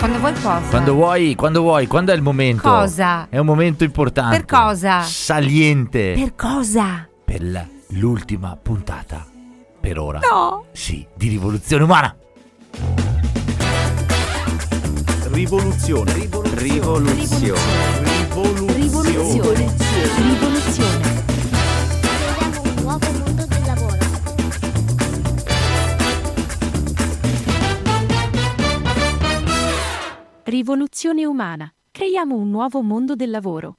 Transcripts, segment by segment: Quando vuoi cosa? Quando vuoi, quando è il momento? Cosa? È un momento importante. Per cosa? Saliente. Per cosa? Per l'ultima puntata, per ora. No. Sì, di Rivoluzione Umana. Rivoluzione. Vediamo un nuovo mondo del lavoro. Rivoluzione umana. Creiamo un nuovo mondo del lavoro.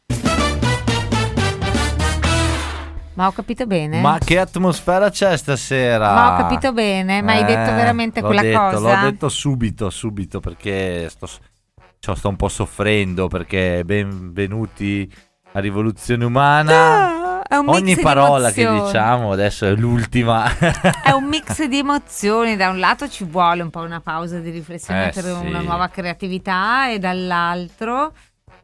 Ma ho capito bene. Ma che atmosfera c'è stasera? Ma ho capito bene, ma hai detto veramente quella cosa? L'ho detto subito perché sto un po' soffrendo, perché benvenuti a Rivoluzione Umana. Ah, è un mix ogni di parola emozioni che diciamo adesso è l'ultima. È un mix di emozioni, da un lato ci vuole un po' una pausa di riflessione per una nuova creatività e dall'altro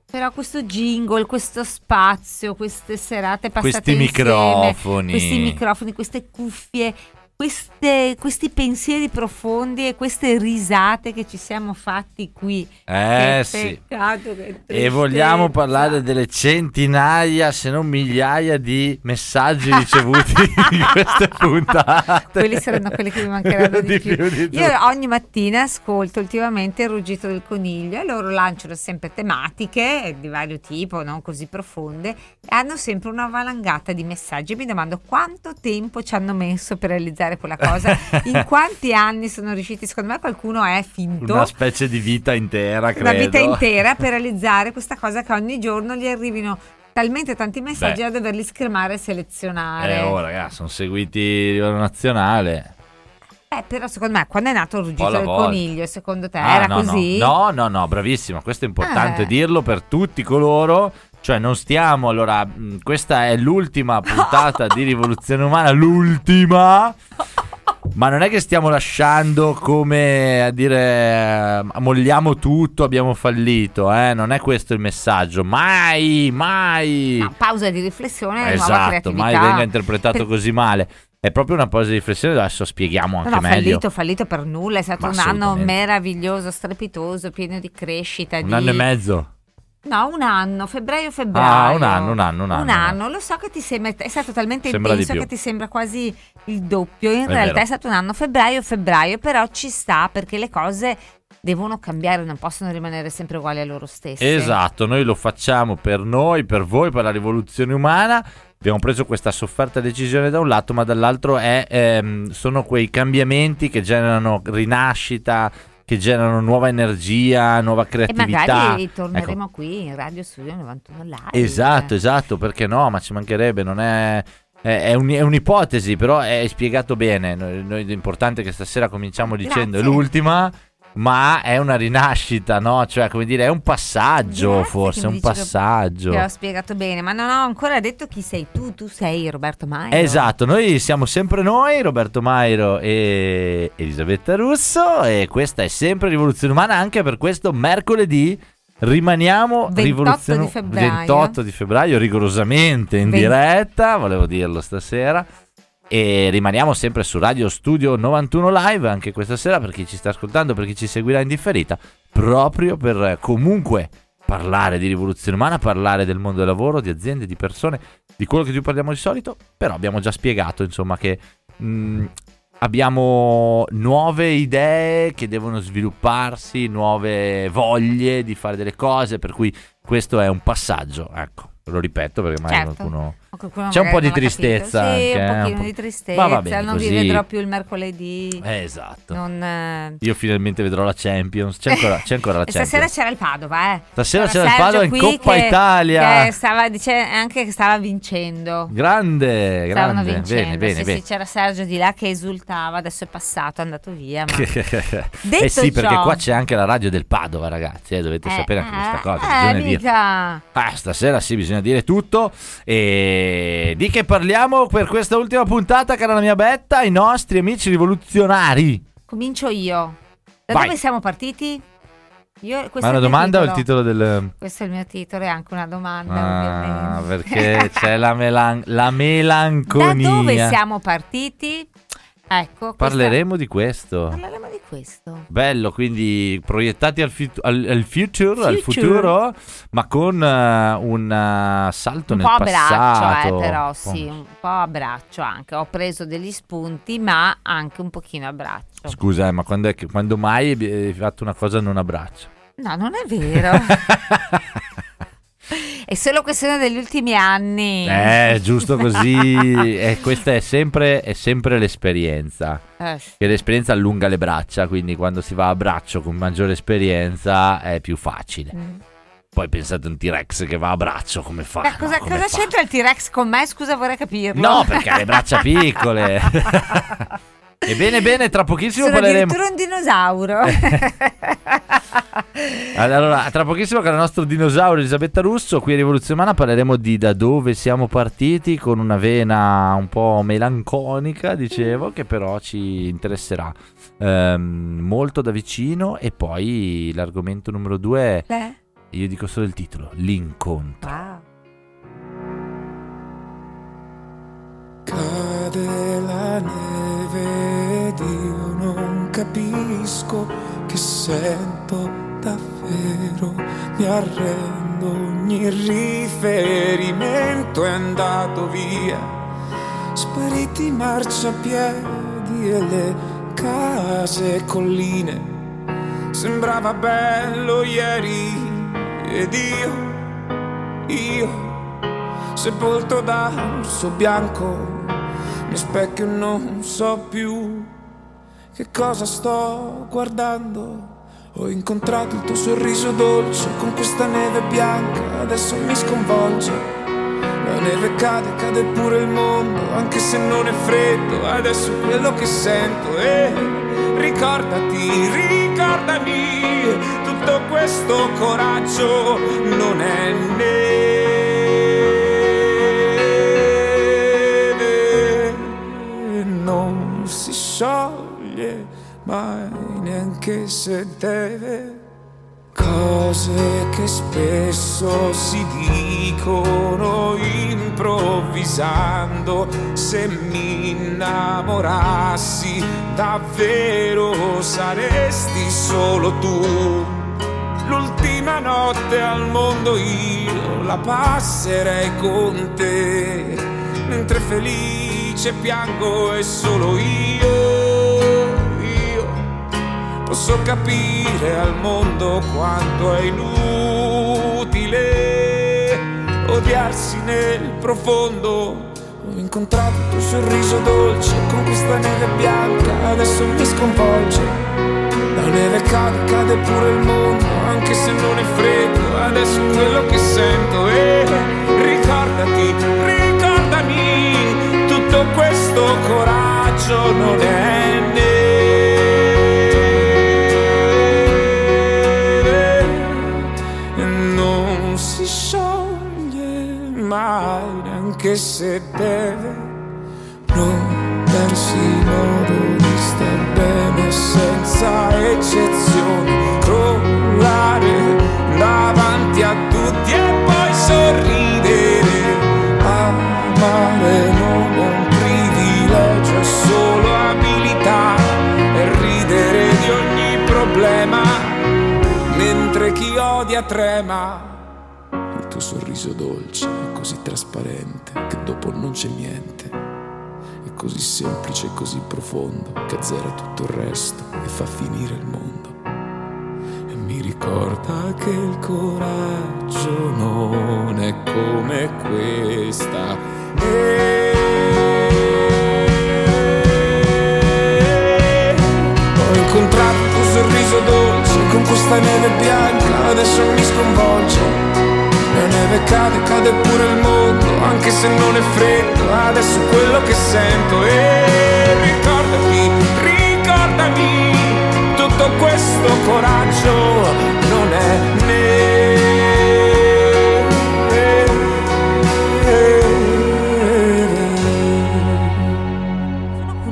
però questo jingle, questo spazio, queste serate passate questi microfoni, queste cuffie, questi pensieri profondi e queste risate che ci siamo fatti qui. Che sì. Peccato, che e vogliamo parlare delle centinaia, se non migliaia, di messaggi ricevuti di queste puntate. Quelli saranno quelli che mi mancheranno di più. Io ogni mattina ascolto ultimamente il ruggito del coniglio e loro lanciano sempre tematiche di vario tipo, non così profonde, e hanno sempre una valangata di messaggi. Mi domando quanto tempo ci hanno messo per realizzare quella cosa, in quanti anni sono riusciti. Secondo me qualcuno è finto una specie di vita intera, credo. Una vita intera per realizzare questa cosa, che ogni giorno gli arrivino talmente tanti messaggi da doverli schermare e selezionare. Ragazzi, sono seguiti a livello nazionale. Però secondo me, quando è nato il ruggito del coniglio, secondo te era così? No, bravissimo, questo è importante dirlo per tutti coloro. Cioè non stiamo, allora, questa è l'ultima puntata di Rivoluzione Umana, l'ultima, ma non è che stiamo lasciando, come a dire, molliamo tutto, abbiamo fallito, non è questo il messaggio, mai. No, pausa di riflessione, nuova creatività. Mai venga interpretato così male. È proprio una pausa di riflessione, adesso spieghiamo anche meglio. Fallito per nulla, è stato un anno meraviglioso, strepitoso, pieno di crescita. Anno e mezzo. No, un anno, febbraio. Ah, un anno. Lo so che ti sembra, è stato talmente intenso che ti sembra quasi il doppio. In realtà è stato un anno, febbraio, però ci sta, perché le cose devono cambiare, non possono rimanere sempre uguali a loro stesse. Esatto, noi lo facciamo per noi, per voi, per la rivoluzione umana. Abbiamo preso questa sofferta decisione da un lato, ma dall'altro sono quei cambiamenti che generano rinascita, che generano nuova energia, nuova creatività. E magari torneremo qui in Radio Studio 91 Live. Esatto, perché no, ma ci mancherebbe, non è... È un'ipotesi, però è spiegato bene. Noi l'importante è che stasera cominciamo dicendo l'ultima, ma è una rinascita, no? Cioè, come dire, è un passaggio, forse, un passaggio. Te l'ho spiegato bene, ma non ho ancora detto chi sei tu. Tu sei Roberto Mairo. Esatto, noi siamo sempre noi, Roberto Mairo e Elisabetta Russo, e questa è sempre Rivoluzione Umana. Anche per questo mercoledì rimaniamo 28 di febbraio, rigorosamente in diretta, volevo dirlo stasera. E rimaniamo sempre su Radio Studio 91 Live anche questa sera, per chi ci sta ascoltando, per chi ci seguirà in differita, proprio per comunque parlare di rivoluzione umana, parlare del mondo del lavoro, di aziende, di persone, di quello che più parliamo di solito. Però abbiamo già spiegato, insomma, che abbiamo nuove idee che devono svilupparsi, nuove voglie di fare delle cose, per cui questo è un passaggio, ecco. Lo ripeto perché magari qualcuno c'è un po' di tristezza, anche, un pochino di tristezza. Va bene, non così. Vi vedrò più il mercoledì. Esatto. Io finalmente vedrò la Champions. C'è ancora la Champions. Stasera c'era il Padova, Stasera c'era il Padova in Coppa Italia. Che stava stava vincendo. Grande. Vincendo. Bene. Sì, c'era Sergio di là che esultava. Adesso è passato, è andato via. Ma... Detto ciò, perché qua c'è anche la radio del Padova, ragazzi. Dovete sapere anche questa cosa. Bisogna dire. Stasera sì, bisogna dire tutto. E di che parliamo per questa ultima puntata, cara la mia Betta? I nostri amici rivoluzionari. Comincio io. Dove siamo partiti? Ma una domanda o il titolo del... Questo è il mio titolo, è anche una domanda, ovviamente. Perché c'è la melanconia. Da dove siamo partiti? Ecco, parleremo di questo. Bello, quindi proiettati al futuro, ma con un salto nel passato. Un po' a braccio, però sì, un po' a braccio anche. Ho preso degli spunti, ma anche un pochino a braccio. Scusa, ma quando mai hai fatto una cosa non a braccio? No, non è vero. È solo questione degli ultimi anni. Giusto così. Questa è sempre l'esperienza. Che l'esperienza allunga le braccia, quindi quando si va a braccio con maggiore esperienza è più facile. Poi pensate a un T-Rex che va a braccio, come fa? Cosa c'entra il T-Rex con me? Scusa, vorrei capirlo. No, perché ha le braccia piccole. Ebbene, tra pochissimo parleremo. Sono addirittura un dinosauro. Allora, tra pochissimo con il nostro dinosauro Elisabetta Russo, qui a Rivoluzione Umana parleremo di da dove siamo partiti, con una vena un po' melanconica, dicevo, che però ci interesserà molto da vicino. E poi l'argomento numero 2 è, io dico solo il titolo, l'incontro. Wow. Cade la neve ed io non capisco che sento davvero, mi arrendo, ogni riferimento è andato via, spariti i marciapiedi e le case e colline, sembrava bello ieri ed io sepolto da un suo bianco, mi specchio e non so più che cosa sto guardando. Ho incontrato il tuo sorriso dolce con questa neve bianca, adesso mi sconvolge. La neve cade, cade pure il mondo, anche se non è freddo, adesso quello che sento è ricordami, tutto questo coraggio non è neve. Non si scioglie mai, neanche se deve. Cose che spesso si dicono improvvisando. Se mi innamorassi davvero saresti solo tu. L'ultima notte al mondo io la passerei con te, mentre felice piango e solo io posso capire al mondo quanto è inutile odiarsi nel profondo. Ho incontrato il tuo sorriso dolce con questa neve bianca, adesso mi sconvolge. La neve cade, cade pure il mondo, anche se non è freddo, adesso quello che sento è ricordami, tutto questo coraggio non è neve, non si scioglie mai, neanche se deve. Non darsi modo di star bene senza eccezioni, crollare davanti a tutti e poi sorridere, amare solo abilità e ridere di ogni problema, mentre chi odia trema. Il tuo sorriso dolce è così trasparente che dopo non c'è niente, è così semplice e così profondo che azzera tutto il resto e fa finire il mondo. E mi ricorda che il coraggio non è come questa Contratto il tuo sorriso dolce con questa neve bianca, adesso mi sconvolge. La neve cade, cade pure il mondo, anche se non è freddo, adesso quello che sento è ricordami, tutto questo coraggio non è neve.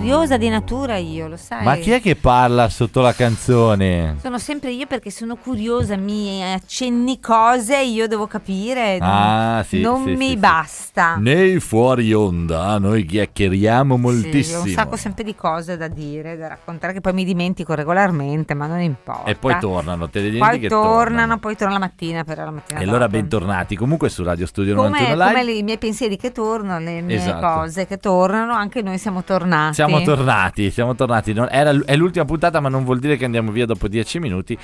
Sono nervosa di natura io, lo sai. Ma chi è che parla sotto la canzone? Sono sempre io perché sono curiosa, mi accenni cose, io devo capire. Non mi basta. Nei fuori onda noi chiacchieriamo moltissimo. Sì, ho un sacco sempre di cose da dire, da raccontare, che poi mi dimentico regolarmente, ma non importa. E poi tornano, te le dimentichi che tornano. Poi torna la mattina per la mattina. E dopo. Allora bentornati comunque su Radio Studio 91 Live. Come i miei pensieri che tornano, le mie cose che tornano, anche noi siamo tornati. Siamo tornati. È l'ultima puntata, ma non vuol dire che andiamo via dopo 10 minuti.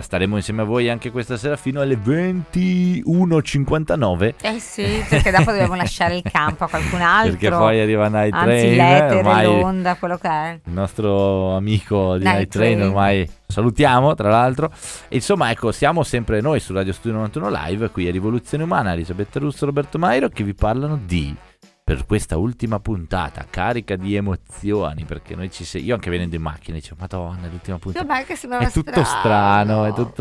Staremo insieme a voi anche questa sera fino alle 21:59. Eh sì, perché dopo dobbiamo lasciare il campo a qualcun altro. Perché poi arriva Night Train, l'etere, l'onda, quello che è. Il nostro amico di Night Train ormai salutiamo, tra l'altro. E insomma, ecco, siamo sempre noi su Radio Studio 91 Live, qui a Rivoluzione Umana, Elisabetta Russo, Roberto Mairo, che vi parlano di... Per questa ultima puntata carica di emozioni, perché noi io anche venendo in macchina dicevo Madonna, l'ultima puntata è tutto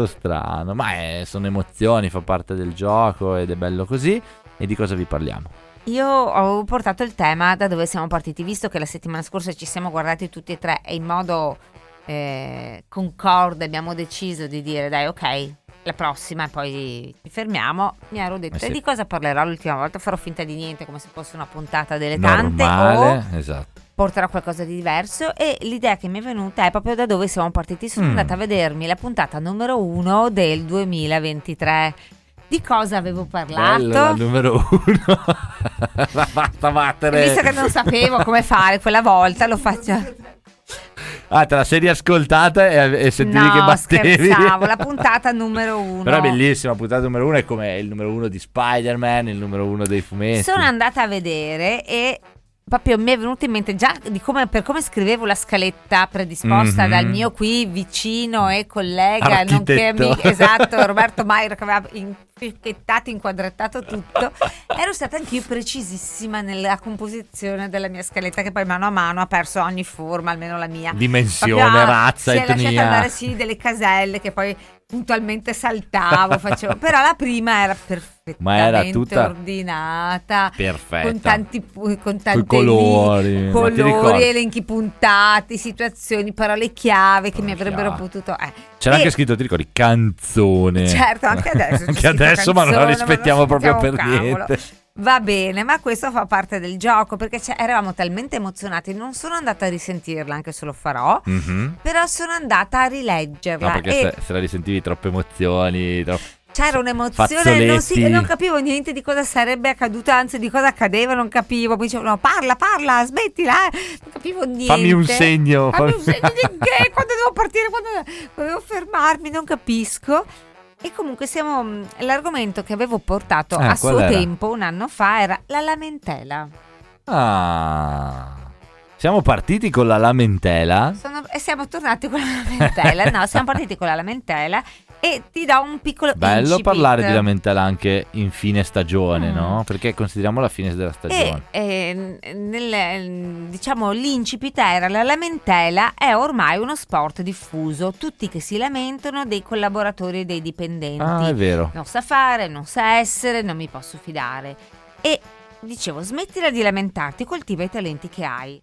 strano, ma sono emozioni, fa parte del gioco ed è bello così. E di cosa vi parliamo? Io ho portato il tema da dove siamo partiti, visto che la settimana scorsa ci siamo guardati tutti e tre e in modo concorde abbiamo deciso di dire dai, ok, la prossima e poi ci fermiamo. Mi ero detto di cosa parlerò l'ultima volta, farò finta di niente come se fosse una puntata delle tante. Normale, esatto. Porterò qualcosa di diverso e l'idea che mi è venuta è proprio da dove siamo partiti. Sono andata a vedermi la puntata numero 1 del 2023. Di cosa avevo parlato? Bello, la numero 1. La fatta battere. Visto che non sapevo come fare quella volta, lo faccio... Ah, te la sei riascoltata e sentivi che battevi? No, scherzavo, la puntata numero 1. Però è bellissima, la puntata numero 1 è come il numero 1 di Spider-Man, il numero 1 dei fumetti. Sono andata a vedere e proprio mi è venuto in mente già di come, per come scrivevo la scaletta predisposta dal mio qui vicino e collega, nonché amico, esatto, Roberto Mairo, che aveva inquadrato tutto. Ero stata anch'io precisissima nella composizione della mia scaletta, che poi mano a mano ha perso ogni forma, almeno la mia dimensione, proprio, razza, etnia. Si è lasciata andare delle caselle che poi puntualmente saltavo, facevo, però la prima era perfettamente ordinata, perfetta, con tanti colori, elenchi puntati, situazioni, parole chiave che mi avrebbero potuto. C'era anche scritto, ti ricordi, canzone. Certo, anche adesso. Anche adesso, canzone, ma non la rispettiamo proprio per niente. Va bene, ma questo fa parte del gioco, perché eravamo talmente emozionati. Non sono andata a risentirla, anche se lo farò, però sono andata a rileggerla. No, perché se la risentivi troppe emozioni, c'era un'emozione, non capivo niente di cosa sarebbe accaduto, anzi di cosa accadeva, non capivo. Poi dicevano parla, smettila, non capivo niente. Fammi un segno di che, quando devo partire, quando devo fermarmi, non capisco. E comunque l'argomento che avevo portato a suo tempo, un anno fa, era la lamentela. Siamo partiti con la lamentela. E siamo tornati con la lamentela. No, siamo partiti con la lamentela e ti do un piccolo incipit. Parlare di lamentela anche in fine stagione, no? Perché consideriamo la fine della stagione. Diciamo l'incipit era: la lamentela è ormai uno sport diffuso, tutti che si lamentano dei collaboratori e dei dipendenti. Ah, è vero. Non sa fare, non sa essere, non mi posso fidare. E dicevo, smettila di lamentarti, coltiva i talenti che hai.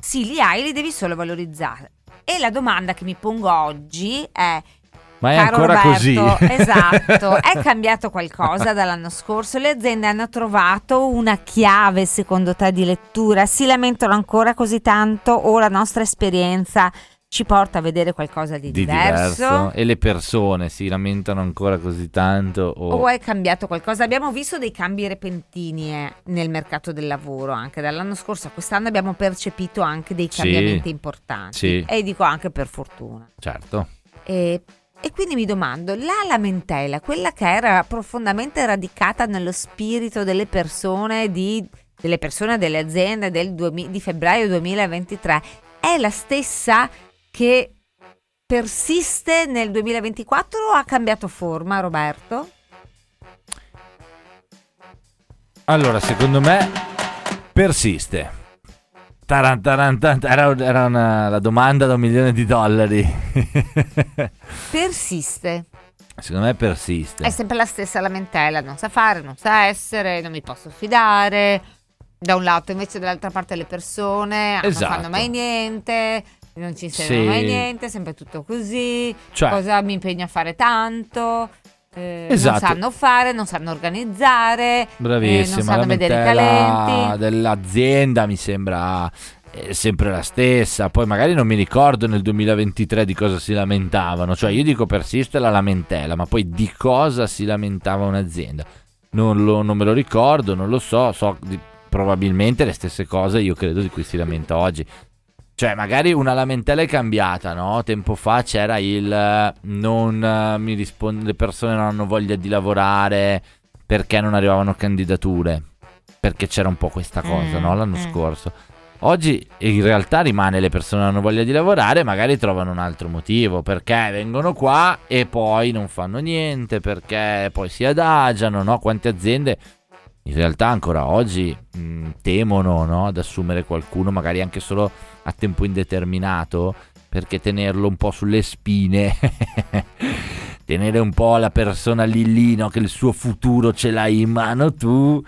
Sì, li hai, li devi solo valorizzare. E la domanda che mi pongo oggi è: ma è ancora Roberto, così? Esatto. È cambiato qualcosa dall'anno scorso? Le aziende hanno trovato una chiave, secondo te, di lettura? Si lamentano ancora così tanto o la nostra esperienza ci porta a vedere qualcosa di diverso? E le persone si lamentano ancora così tanto o è cambiato qualcosa? Abbiamo visto dei cambi repentini nel mercato del lavoro, anche dall'anno scorso a quest'anno abbiamo percepito anche dei cambiamenti importanti, e dico anche per fortuna. Certo. E quindi mi domando, la lamentela, quella che era profondamente radicata nello spirito delle persone, delle aziende di febbraio 2023, è la stessa che persiste nel 2024 o ha cambiato forma, Roberto? Allora, secondo me persiste. Era la domanda da $1 milione. Persiste. Secondo me persiste. È sempre la stessa lamentela, non sa fare, non sa essere, non mi posso fidare. da un lato, invece dall'altra parte le persone non fanno mai niente, non ci serve mai niente, sempre tutto così, cioè, cosa mi impegno a fare tanto, non sanno fare, non sanno organizzare, non sanno vedere i talenti dell'azienda, mi sembra sempre la stessa. Poi magari non mi ricordo nel 2023 di cosa si lamentavano, cioè io dico persiste la lamentela, ma poi di cosa si lamentava un'azienda non me lo ricordo, non lo so, probabilmente le stesse cose io credo di cui si lamenta oggi. Cioè magari una lamentela è cambiata, no? Tempo fa c'era il non mi risponde, le persone non hanno voglia di lavorare perché non arrivavano candidature, perché c'era un po' questa cosa, no? L'anno scorso. Oggi in realtà rimane, le persone hanno voglia di lavorare, magari trovano un altro motivo, perché vengono qua e poi non fanno niente, perché poi si adagiano, no? Quante aziende in realtà ancora oggi temono, no, ad assumere qualcuno magari anche solo a tempo indeterminato, perché tenerlo un po' sulle spine, tenere un po' la persona lì, no, che il suo futuro ce l'hai in mano tu,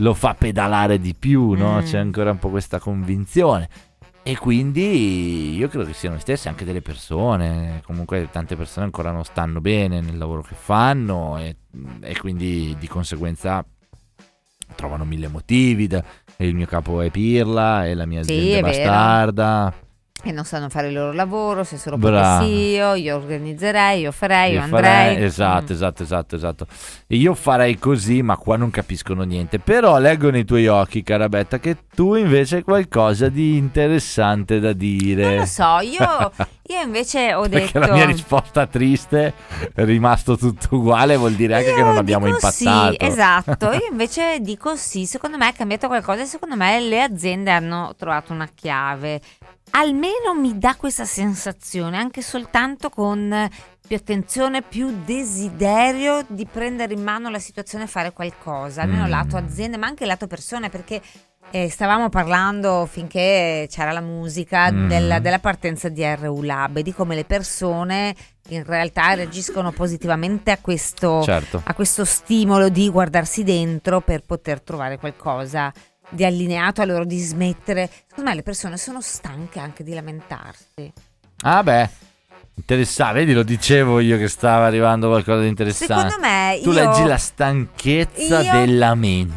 lo fa pedalare di più, no? C'è ancora un po' questa convinzione, e quindi io credo che siano le stesse anche delle persone. Comunque tante persone ancora non stanno bene nel lavoro che fanno, e quindi di conseguenza trovano mille motivi, e il mio capo è pirla e la mia azienda è bastarda, e non sanno fare il loro lavoro. Se solo potessi io organizzerei, io farei. Esatto. Io farei così, ma qua non capiscono niente. Però leggo nei tuoi occhi, cara Betta, che tu invece hai qualcosa di interessante da dire. Non lo so, io invece ho detto, perché la mia risposta triste è rimasto tutto uguale, vuol dire anche che non abbiamo impattato. Sì, esatto. Io invece dico sì, secondo me è cambiato qualcosa, e secondo me le aziende hanno trovato una chiave. Almeno mi dà questa sensazione, anche soltanto con più attenzione, più desiderio di prendere in mano la situazione e fare qualcosa, almeno lato aziende, ma anche lato persone, perché stavamo parlando finché c'era la musica della partenza di RU Lab, e di come le persone in realtà reagiscono positivamente a questo, a questo stimolo di guardarsi dentro per poter trovare qualcosa di allineato a loro, di smettere. Secondo me le persone sono stanche anche di lamentarsi. Ah beh, interessante, vedi, lo dicevo io che stava arrivando qualcosa di interessante. Secondo me tu leggi la stanchezza del lamento.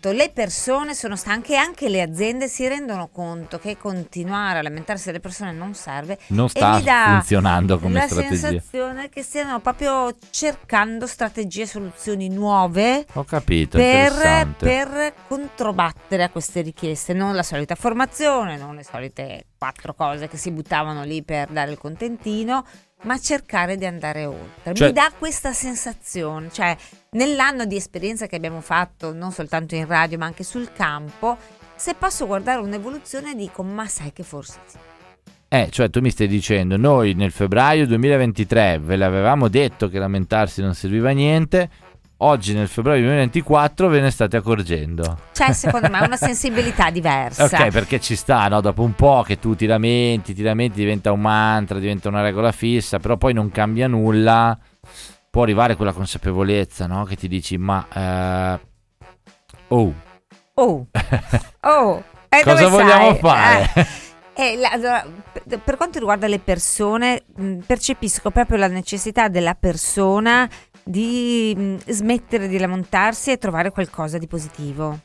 Le persone sono stanche, e anche le aziende si rendono conto che continuare a lamentarsi delle persone non serve, non sta funzionando come strategia. La sensazione che stiano proprio cercando strategie, soluzioni nuove. Ho capito, per controbattere a queste richieste, non la solita formazione, non le solite 4 cose che si buttavano lì per dare il contentino, ma cercare di andare oltre. Mi dà questa sensazione, cioè nell'anno di esperienza che abbiamo fatto non soltanto in radio ma anche sul campo, se posso guardare un'evoluzione dico, ma sai che forse sì. Cioè tu mi stai dicendo, noi nel febbraio 2023 ve l'avevamo detto che lamentarsi non serviva a niente, oggi nel febbraio 2024 ve ne state accorgendo. Cioè secondo me è una sensibilità diversa. Ok, perché ci sta, no? Dopo un po' che tu ti lamenti, diventa un mantra, diventa una regola fissa, però poi non cambia nulla, può arrivare quella consapevolezza, no? Che ti dici, ma cosa vogliamo fare? Allora, per quanto riguarda le persone, percepisco proprio la necessità della persona di smettere di lamentarsi e trovare qualcosa di positivo.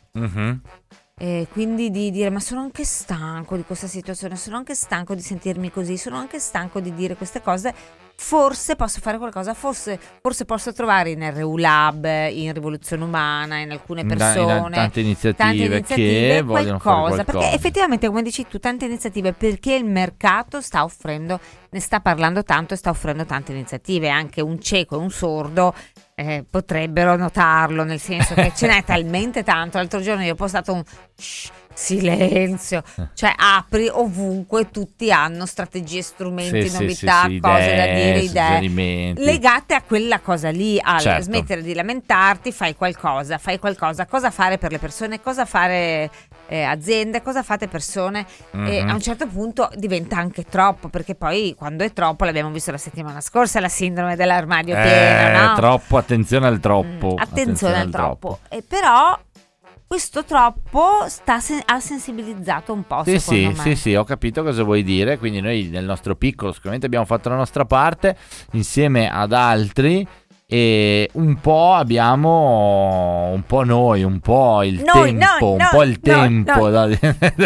E quindi di dire, ma sono anche stanco di questa situazione, sono anche stanco di sentirmi così, sono anche stanco di dire queste cose, forse posso fare qualcosa, forse posso trovare in RU Lab, in Rivoluzione Umana, in alcune persone, in tante iniziative che vogliono fare qualcosa, perché effettivamente, come dici tu, tante iniziative, perché il mercato sta offrendo, ne sta parlando tanto e sta offrendo tante iniziative. Anche un cieco e un sordo potrebbero notarlo, nel senso che ce n'è talmente tanto. L'altro giorno io ho postato un silenzio, cioè apri ovunque, tutti hanno strategie, strumenti, novità, cose da dire, idee legate a quella cosa lì. Smettere di lamentarti, fai qualcosa, cosa fare per le persone, cosa fare aziende, cosa fate persone. E a un certo punto diventa anche troppo, perché poi quando è troppo, l'abbiamo visto la settimana scorsa, la sindrome dell'armadio pieno, no? Troppo, attenzione al troppo. Però questo troppo ha sensibilizzato un po', secondo me. Sì, ho capito cosa vuoi dire. Quindi noi nel nostro piccolo sicuramente abbiamo fatto la nostra parte insieme ad altri, e un po' abbiamo un po' il tempo da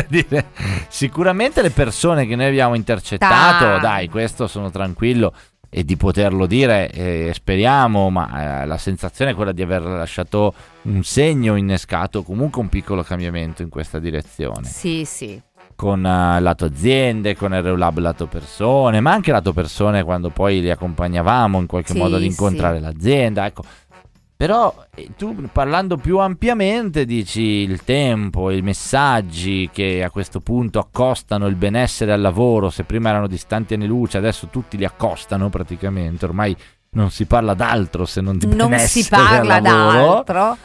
dire. Sicuramente le persone che noi abbiamo intercettato, dai, questo sono tranquillo e di poterlo dire, speriamo, ma la sensazione è quella di aver lasciato un segno, innescato comunque un piccolo cambiamento in questa direzione. Sì. Con lato aziende, con RU Lab lato persone, ma anche lato persone quando poi li accompagnavamo in qualche modo ad incontrare l'azienda, ecco. Però tu, parlando più ampiamente, dici il tempo, i messaggi che a questo punto accostano il benessere al lavoro, se prima erano distanti anni luce, adesso tutti li accostano praticamente, ormai non si parla d'altro se non di benessere al lavoro.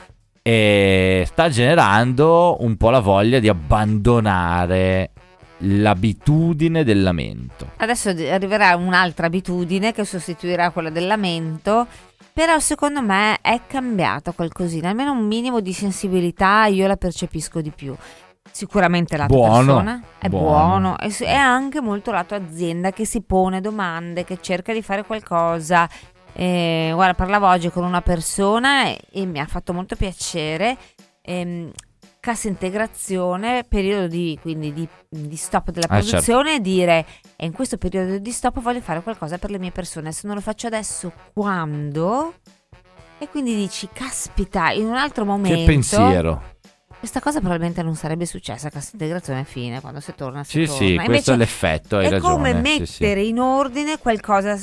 E sta generando un po' la voglia di abbandonare l'abitudine del lamento. Adesso arriverà un'altra abitudine che sostituirà quella del lamento, però secondo me è cambiata qualcosina, almeno un minimo di sensibilità io la percepisco di più. Sicuramente lato persona è buono, è anche molto lato azienda che si pone domande, che cerca di fare qualcosa. Guarda, parlavo oggi con una persona e mi ha fatto molto piacere, cassa integrazione, periodo di stop della produzione, dire in questo periodo di stop voglio fare qualcosa per le mie persone, se non lo faccio adesso quando? E quindi dici, caspita, in un altro momento, che pensiero. Questa cosa probabilmente non sarebbe successa, cassa integrazione fine, quando si torna si torna. Sì, questo è l'effetto, hai ragione. È come mettere in ordine qualcosa,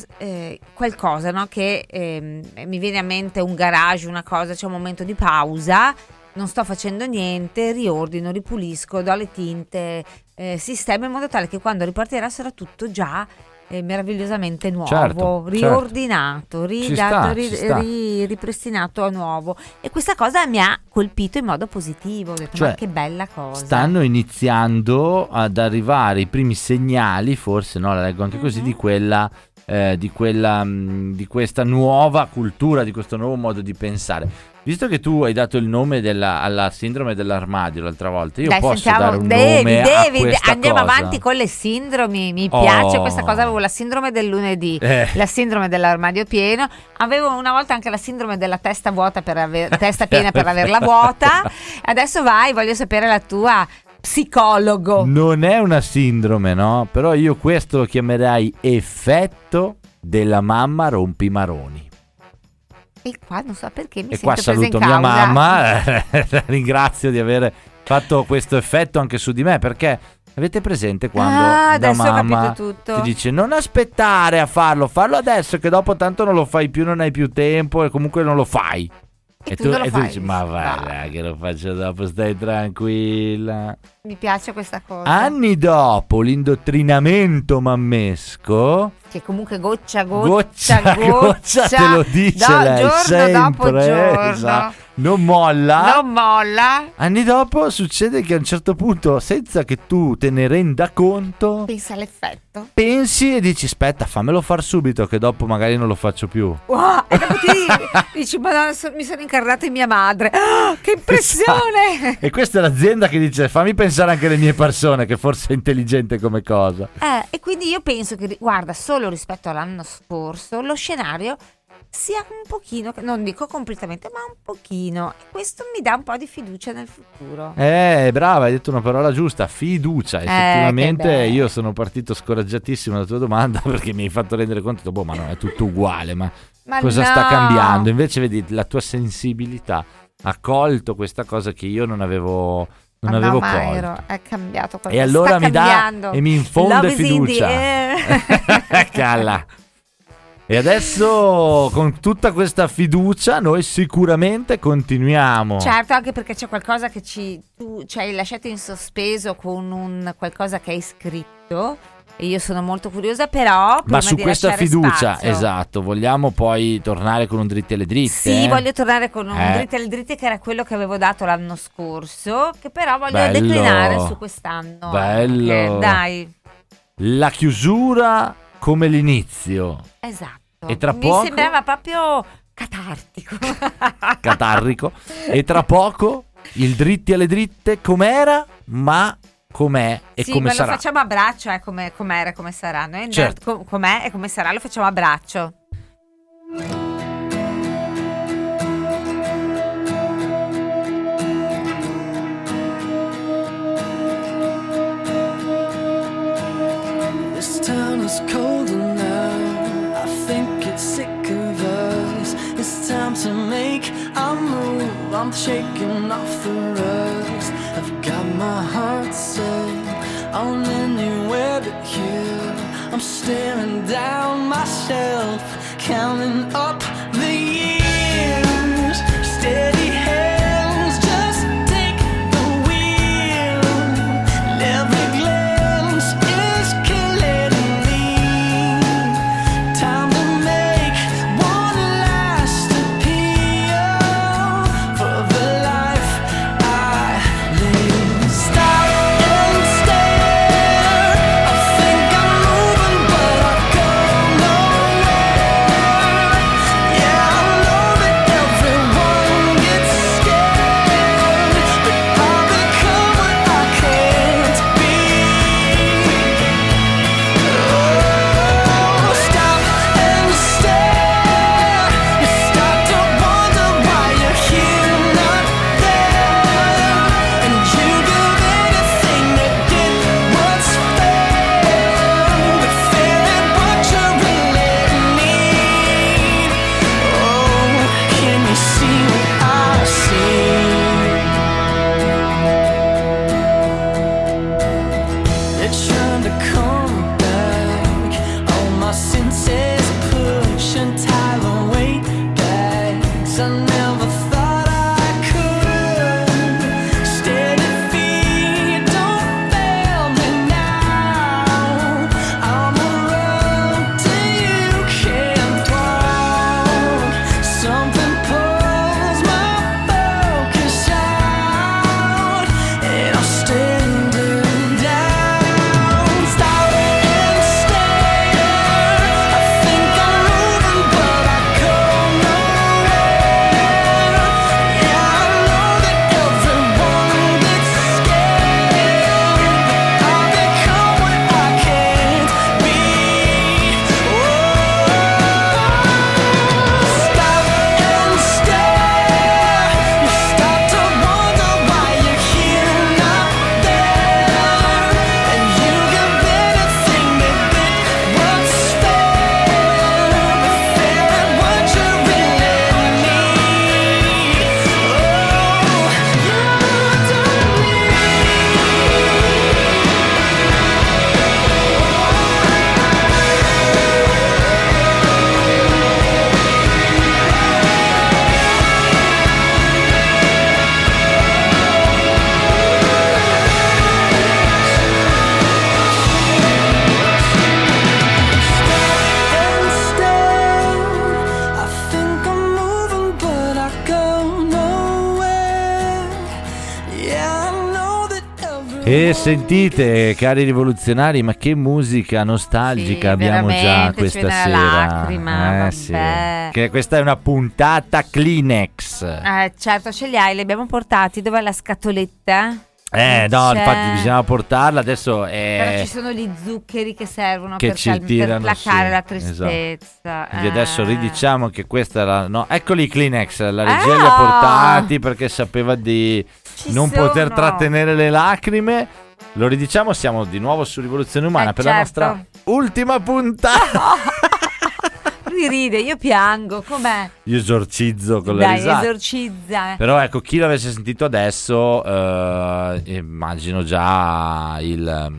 no? Che mi viene a mente un garage, una cosa, c'è un momento di pausa, non sto facendo niente, riordino, ripulisco, do le tinte, sistema in modo tale che quando ripartirà sarà tutto già meravigliosamente nuovo, riordinato, ripristinato a nuovo, e questa cosa mi ha colpito in modo positivo, ho detto, ma che bella cosa. Stanno iniziando ad arrivare i primi segnali, forse, no, la leggo anche così, di questa nuova cultura, di questo nuovo modo di pensare. Visto che tu hai dato il nome alla sindrome dell'armadio l'altra volta, io posso dare un nome a questa cosa. Avanti con le sindromi, mi piace questa cosa. Avevo la sindrome del lunedì, la sindrome dell'armadio pieno, avevo una volta anche la sindrome della testa vuota testa piena per averla vuota. Adesso voglio sapere la tua, psicologo. Non è una sindrome, no? Però io questo lo chiamerei effetto della mamma rompimaroni. E qua non so perché mi sento presa in causa. E qua saluto mia mamma, la ringrazio di aver fatto questo effetto anche su di me, perché avete presente quando da mamma ti dice non aspettare a farlo adesso, che dopo tanto non lo fai più, non hai più tempo e comunque non lo fai. E tu dici, ma vai, che lo faccio dopo, stai tranquilla. Mi piace questa cosa. Anni dopo l'indottrinamento mammesco, che comunque goccia a goccia te lo dice lei, giorno sempre, dopo giorno, non molla. Anni dopo succede che a un certo punto, senza che tu te ne renda conto, pensi all'effetto, pensi e dici, aspetta, fammelo far subito che dopo magari non lo faccio più. Wow, e dopo ti dici, madonna, mi sono incarnata in mia madre, che impressione. Esatto. E questa è l'azienda che dice, fammi pensare anche alle mie persone, che forse è intelligente come cosa. E quindi io penso che, guarda, solo rispetto all'anno scorso lo scenario sia un pochino, non dico completamente, ma un pochino, e questo mi dà un po' di fiducia nel futuro. Brava, hai detto una parola giusta, fiducia. Effettivamente io sono partito scoraggiatissimo dalla tua domanda, perché mi hai fatto rendere conto, ma no, è tutto uguale, ma cosa sta cambiando? Invece vedi, la tua sensibilità ha colto questa cosa che io non avevo colto. È cambiato qualcosa. E allora sta cambiando. E mi infonde Love fiducia. Calla. E adesso con tutta questa fiducia noi sicuramente continuiamo. Certo, anche perché c'è qualcosa che tu ci hai lasciato in sospeso con un qualcosa che hai scritto, e io sono molto curiosa, però prima ma su di questa fiducia, spazio. Esatto, vogliamo poi tornare con un dritte alle dritte. Sì, voglio tornare con un dritte alle dritte, che era quello che avevo dato l'anno scorso, che però voglio declinare su quest'anno. Bello. Dai. La chiusura come l'inizio. Esatto. E tra poco mi sembrava proprio catartico. E tra poco il dritti alle dritte com'era, ma com'è e sì, come sarà. Sì, lo facciamo a braccio, com'era e come sarà. Noi certo. Com'è e come sarà lo facciamo a braccio. This town is cold enough, I think it's sick of us. It's time to make a move, I'm shaking off the rust. I've got my heart set on anywhere but here. I'm staring down myself, counting up the years. Steady hands, just take the wheel. And every glance is killing me. Time to make one last appeal for the life I live. Stop and stare. I think I'm moving, but I go nowhere. Yeah, I know that everyone gets scared, but I become what I can't be. Oh, stop and stare. You start to wonder why you're here, not there, and you give anything to get what's fair. But fair at what you really need. Oh, can you see what I see? They're trying to call me back. All my senses push and tie the weight bags. I never thought I could stare at fear. Don't fail me now. I'm a road till you can't walk. Something pulls my focus out, and I'm standing down. Stop and stare. I think I'm moving, but I go nowhere. Yeah, I know that everyone gets scared, but I become what I can't be. Oh, stop and stare. You start to wonder why you're here, not there, and you give anything to get what's fair. But fair at what you really need. Oh, you don't need. And still, I think I'm moving, but I go nowhere. Yeah, I know that everyone. E sentite, cari rivoluzionari, ma che musica nostalgica Sì, abbiamo già veramente, ci questa viene la sera. lacrima, sì. vabbè. Che questa è una puntata Kleenex. Certo, ce li hai, li abbiamo portati. Dov'è la scatoletta? No, c'è. infatti bisognava portarla. Adesso Però ci sono gli zuccheri che servono che per, ci tirano, per placare sì, la tristezza. Quindi adesso ridiciamo che questa era. No, eccoli i Kleenex. La regia li ha portati perché sapeva di Ci non poter sono. trattenere le lacrime. Lo ridiciamo, siamo di nuovo su Rivoluzione Umana per la certo. nostra ultima puntata. Lui ride, io piango. Com'è? Io esorcizzo con la Dai, risata. esorcizza. Però ecco, chi l'avesse sentito adesso immagino già la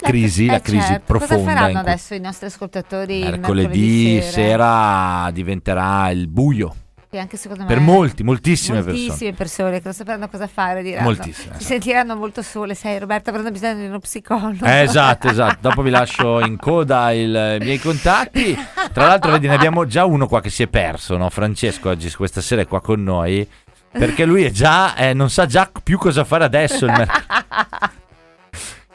crisi, la crisi certo. profonda. Cosa faranno in cui adesso i nostri ascoltatori? il mercoledì sera diventerà il buio. Che anche secondo me per molti, moltissime persone che non sapranno cosa fare, diranno Moltissime, si esatto. sentiranno molto sole. Sai, Roberta, avranno bisogno di uno psicologo. Esatto. Dopo vi lascio in coda i miei contatti. Tra l'altro, vedi, ne abbiamo già uno qua che si è perso, no? Francesco oggi, questa sera, è qua con noi perché lui è già non sa già più cosa fare adesso.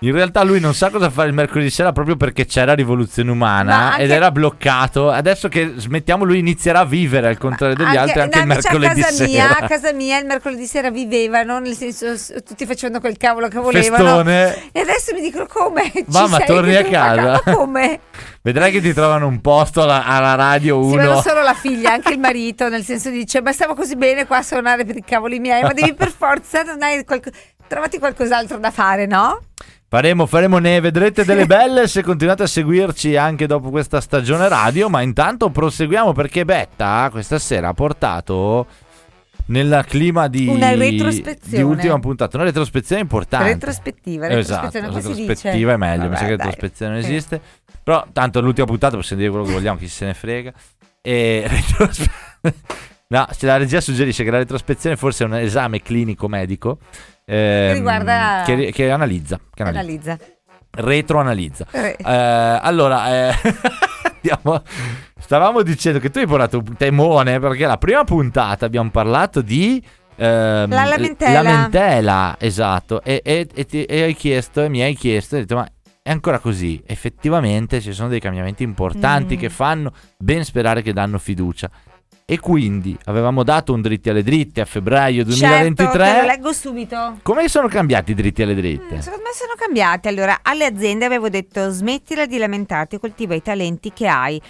In realtà lui non sa cosa fare il mercoledì sera proprio perché c'era Rivoluzione Umana anche... ed era bloccato. Adesso che smettiamo lui inizierà a vivere, al contrario degli altri, anche il mercoledì sera. A casa mia il mercoledì sera vivevano, nel senso tutti facevano quel cavolo che volevano. Festone. E adesso mi dicono come ci mamma sei, torni a casa. Ma come? Vedrai che ti trovano un posto alla Radio 1. Sì, ma non solo la figlia, anche il marito, nel senso dice ma stavo così bene qua a suonare per i cavoli miei, ma devi per forza, non hai trovati qualcos'altro da fare, no? Faremo, ne vedrete delle belle se continuate a seguirci anche dopo questa stagione radio, ma intanto proseguiamo perché Betta questa sera ha portato nel clima di una retrospezione, di ultima puntata, una retrospezione importante. Retrospettiva, esatto, retrospettiva è meglio, vabbè, mi sa che retrospezione non esiste, però tanto l'ultima puntata possiamo dire quello che vogliamo, chi se ne frega. E no, se la regia suggerisce che la retrospezione forse è un esame clinico medico. Riguarda... che analizza. Retroanalizza. Allora, stavamo dicendo che tu hai portato un temone perché la prima puntata abbiamo parlato di la lamentela, esatto, e hai chiesto e mi hai chiesto, ho detto ma è ancora così? Effettivamente ci sono dei cambiamenti importanti che fanno ben sperare, che danno fiducia. E quindi avevamo dato un dritti alle dritte a febbraio 2023. Certo, lo leggo subito. Come sono cambiati i dritti alle dritte? Secondo me sono cambiati. Allora, alle aziende avevo detto smettila di lamentarti, coltiva i talenti che hai.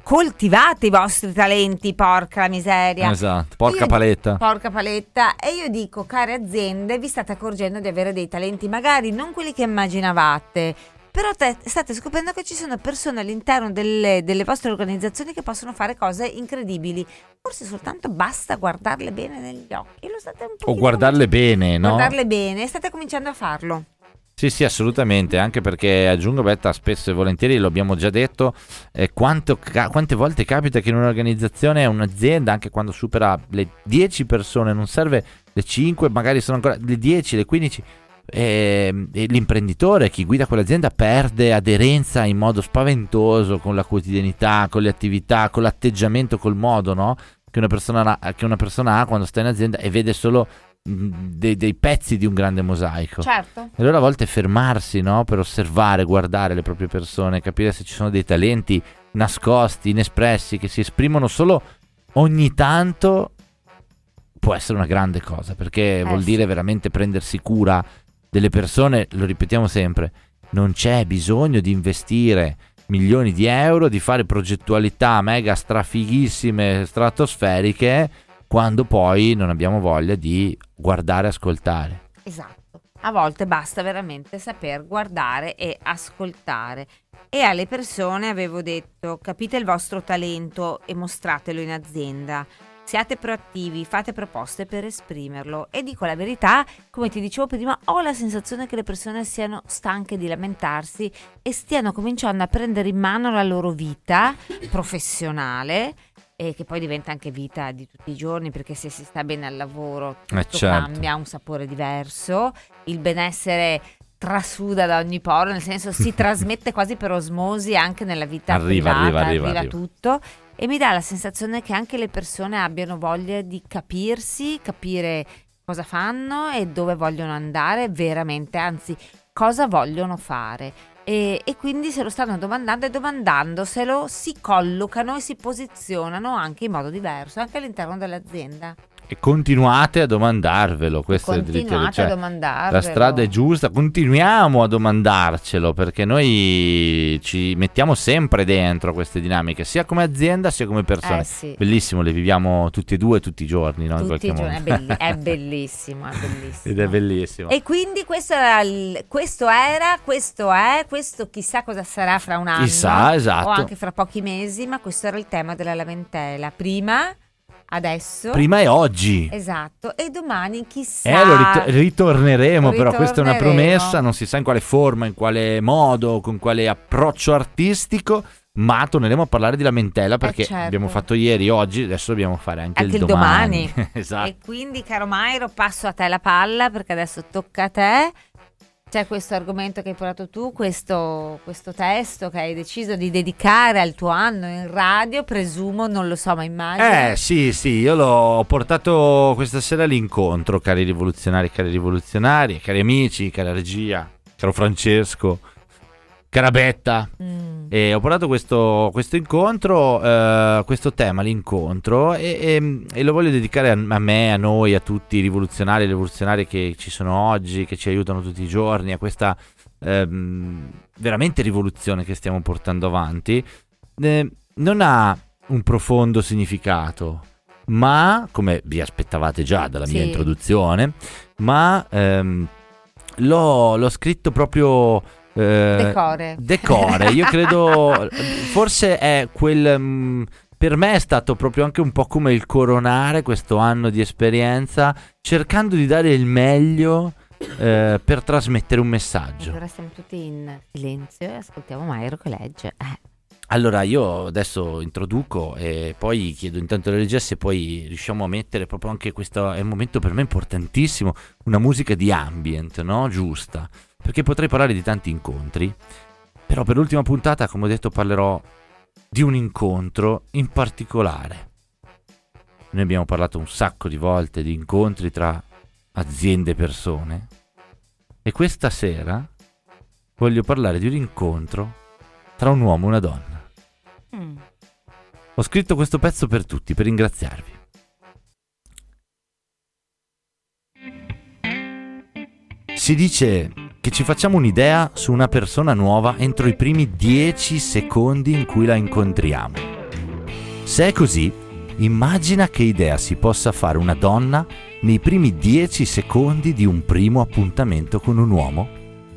Coltivate i vostri talenti, porca la miseria. Esatto, porca paletta. E io dico, care aziende, vi state accorgendo di avere dei talenti, magari non quelli che immaginavate, però state scoprendo che ci sono persone all'interno delle vostre organizzazioni che possono fare cose incredibili. Forse soltanto basta guardarle bene negli occhi. Lo state un po' o guardarle bene, no? Guardarle bene, state cominciando a farlo. Sì, assolutamente, anche perché aggiungo, Betta, spesso e volentieri, lo abbiamo già detto, quante volte capita che in un'organizzazione, un'azienda, anche quando supera le 10 persone, non serve le 5, magari sono ancora le 10, le 15... E l'imprenditore, chi guida quell'azienda, perde aderenza in modo spaventoso con la quotidianità, con le attività, con l'atteggiamento, col modo, no? che una persona ha quando sta in azienda e vede solo dei pezzi di un grande mosaico. Certo. E allora a volte fermarsi, no? Per osservare, guardare le proprie persone, capire se ci sono dei talenti nascosti, inespressi, che si esprimono solo ogni tanto, può essere una grande cosa, perché vuol dire veramente prendersi cura delle persone. Lo ripetiamo sempre, non c'è bisogno di investire milioni di euro, di fare progettualità mega strafighissime, stratosferiche, quando poi non abbiamo voglia di guardare e ascoltare. Esatto, a volte basta veramente saper guardare e ascoltare. E alle persone avevo detto, capite il vostro talento e mostratelo in azienda. Siate proattivi, fate proposte per esprimerlo. E dico la verità, come ti dicevo prima, ho la sensazione che le persone siano stanche di lamentarsi e stiano cominciando a prendere in mano la loro vita professionale, e che poi diventa anche vita di tutti i giorni, perché se si sta bene al lavoro tutto cambia, ha un sapore diverso, il benessere trasuda da ogni poro, nel senso si trasmette quasi per osmosi anche nella vita privata, arriva tutto. E mi dà la sensazione che anche le persone abbiano voglia di capirsi, capire cosa fanno e dove vogliono andare veramente, anzi cosa vogliono fare, e quindi se lo stanno domandando, e domandandoselo si collocano e si posizionano anche in modo diverso anche all'interno dell'azienda. E continuate a domandarvelo, questo è a domandarvelo. La strada è giusta, continuiamo a domandarcelo, perché noi ci mettiamo sempre dentro queste dinamiche, sia come azienda sia come persone. Sì. Bellissimo, le viviamo tutti e due tutti i giorni, no? Tutti in qualche modo. È bellissimo. Ed è bellissimo. E quindi questo chissà cosa sarà fra un anno. Chissà, esatto. O anche fra pochi mesi, ma questo era il tema della lamentela. Prima è oggi. Esatto, e domani chissà. Allora ritorneremo, però questa è una promessa, non si sa in quale forma, in quale modo, con quale approccio artistico, ma torneremo a parlare di lamentela, perché certo, abbiamo fatto ieri, oggi, adesso dobbiamo fare anche il domani. Esatto. E quindi, caro Mairo, passo a te la palla, perché adesso tocca a te. C'è questo argomento che hai portato tu, questo testo che hai deciso di dedicare al tuo anno in radio, presumo, non lo so, ma immagino. Sì, io l'ho portato questa sera all'incontro, cari rivoluzionari, cari amici, cara regia, caro Francesco, Carabetta. E ho portato questo incontro, questo tema, l'incontro, e lo voglio dedicare a me, a noi, a tutti i rivoluzionari e rivoluzionari che ci sono oggi, che ci aiutano tutti i giorni, a questa veramente rivoluzione che stiamo portando avanti. Non ha un profondo significato, ma, come vi aspettavate già dalla mia introduzione, ma l'ho scritto proprio decore. Io credo forse è quel, per me è stato proprio anche un po' come il coronare questo anno di esperienza, cercando di dare il meglio per trasmettere un messaggio. Allora siamo tutti in silenzio e ascoltiamo Mairo che legge. Allora io adesso introduco e poi chiedo intanto alla regia se poi riusciamo a mettere proprio anche questo, è un momento per me importantissimo, una musica di ambient, no? Giusta, perché potrei parlare di tanti incontri, però per l'ultima puntata, come ho detto, parlerò di un incontro in particolare. Noi abbiamo parlato un sacco di volte di incontri tra aziende e persone, e questa sera voglio parlare di un incontro tra un uomo e una donna. Ho scritto questo pezzo per tutti, per ringraziarvi. Si dice che ci facciamo un'idea su una persona nuova entro i primi 10 secondi in cui la incontriamo. Se è così, immagina che idea si possa fare una donna nei primi 10 secondi di un primo appuntamento con un uomo,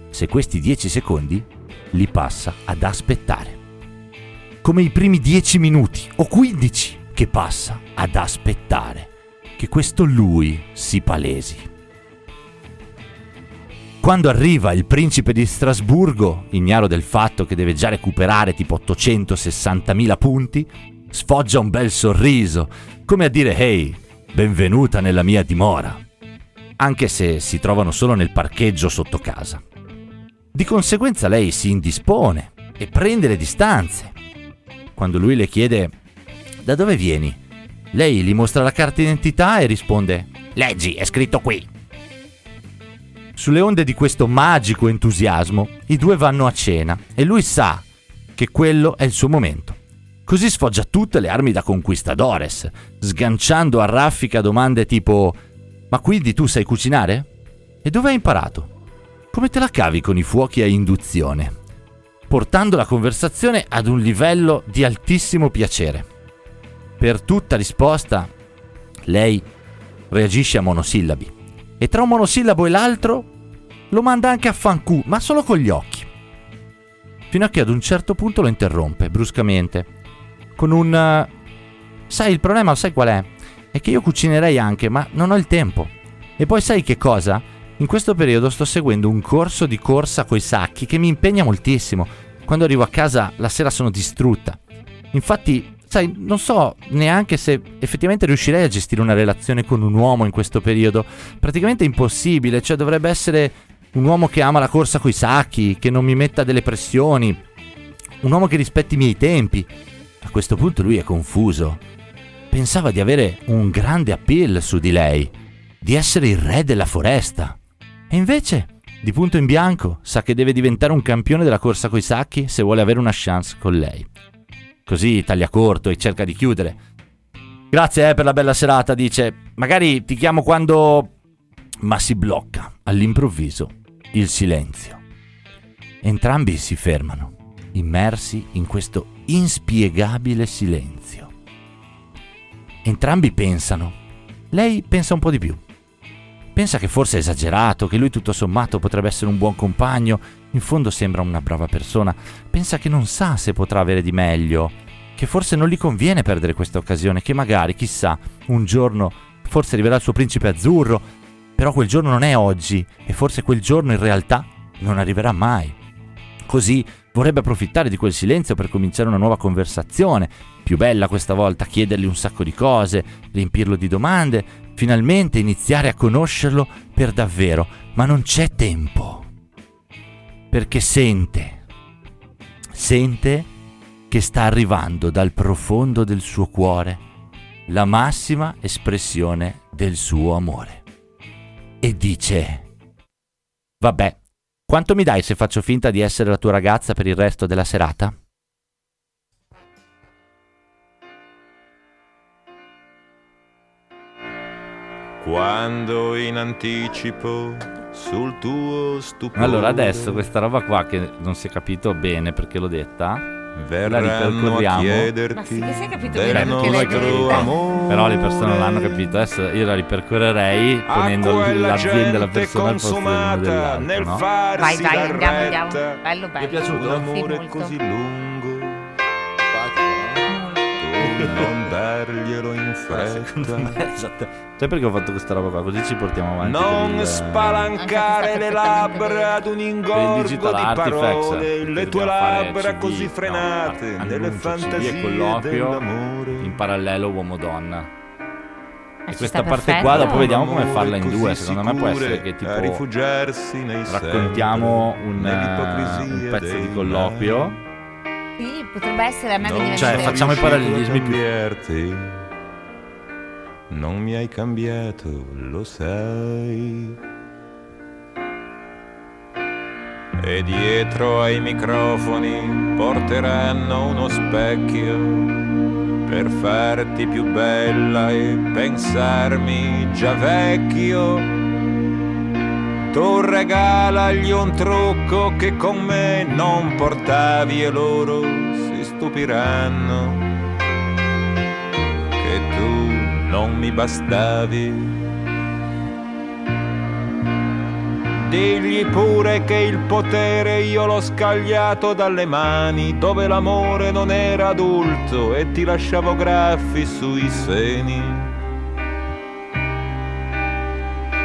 se questi 10 secondi li passa ad aspettare. Come i primi 10 minuti o 15 che passa ad aspettare che questo lui si palesi. Quando arriva il principe di Strasburgo, ignaro del fatto che deve già recuperare tipo 860.000 punti, sfoggia un bel sorriso, come a dire: «Hey, benvenuta nella mia dimora», anche se si trovano solo nel parcheggio sotto casa. Di conseguenza lei si indispone e prende le distanze. Quando lui le chiede «Da dove vieni?», lei gli mostra la carta d'identità e risponde «Leggi, è scritto qui». Sulle onde di questo magico entusiasmo, i due vanno a cena e lui sa che quello è il suo momento. Così sfoggia tutte le armi da conquistadores, sganciando a raffica domande tipo «Ma quindi tu sai cucinare? E dove hai imparato? Come te la cavi con i fuochi a induzione?», portando la conversazione ad un livello di altissimo piacere. Per tutta risposta lei reagisce a monosillabi, e tra un monosillabo e l'altro lo manda anche a fanculo, ma solo con gli occhi, fino a che ad un certo punto lo interrompe bruscamente con un «Sai, il problema sai qual è? È che io cucinerei anche, ma non ho il tempo. E poi sai che cosa? In questo periodo sto seguendo un corso di corsa coi sacchi che mi impegna moltissimo. Quando arrivo a casa la sera sono distrutta. Infatti, sai, non so neanche se effettivamente riuscirei a gestire una relazione con un uomo in questo periodo. Praticamente impossibile, cioè dovrebbe essere un uomo che ama la corsa coi sacchi, che non mi metta delle pressioni, un uomo che rispetti i miei tempi». A questo punto lui è confuso. Pensava di avere un grande appeal su di lei, di essere il re della foresta. E invece, di punto in bianco, sa che deve diventare un campione della corsa coi sacchi se vuole avere una chance con lei. Così taglia corto e cerca di chiudere. «Grazie per la bella serata», dice. «Magari ti chiamo quando...». Ma si blocca all'improvviso il silenzio. Entrambi si fermano, immersi in questo inspiegabile silenzio. Entrambi pensano. Lei pensa un po' di più. Pensa che forse è esagerato, che lui tutto sommato potrebbe essere un buon compagno, in fondo sembra una brava persona, pensa che non sa se potrà avere di meglio, che forse non gli conviene perdere questa occasione, che magari, chissà, un giorno forse arriverà il suo principe azzurro, però quel giorno non è oggi e forse quel giorno in realtà non arriverà mai. Così vorrebbe approfittare di quel silenzio per cominciare una nuova conversazione, più bella questa volta, chiedergli un sacco di cose, riempirlo di domande, finalmente iniziare a conoscerlo per davvero, ma non c'è tempo, perché sente che sta arrivando dal profondo del suo cuore la massima espressione del suo amore e dice: «Vabbè, Quanto mi dai se faccio finta di essere la tua ragazza per il resto della serata? Quando in anticipo sul tuo stupore. Allora adesso questa roba qua che non si è capito bene perché l'ho detta, la ripercorriamo. Ma sì, che si è capito bene perché l'hai detta. Però le persone non l'hanno capito. Adesso io la ripercorrerei ponendo l'azienda della persona al posto dell'altro, no? Vai, vai, andiamo. Bello, bello. Mi è piaciuto? L'amore così lungo non darglielo in fretta. Sai perché ho fatto questa roba qua? Così ci portiamo avanti. Non spalancare le labbra ad un ingorgo di parole, le tue labbra così frenate nelle fantasie dell'amore. In parallelo uomo-donna. E questa parte qua dopo vediamo come farla in due. Secondo me può essere che tipo raccontiamo un pezzo di colloquio. Sì, potrebbe essere, a me mi diventa. Cioè, facciamo i parallelismi più. Non mi hai cambiato, lo sai. E dietro ai microfoni porteranno uno specchio per farti più bella e pensarmi già vecchio. Tu regalagli un trucco che con me non portavi e loro si stupiranno che tu non mi bastavi. Digli pure che il potere io l'ho scagliato dalle mani dove l'amore non era adulto e ti lasciavo graffi sui seni.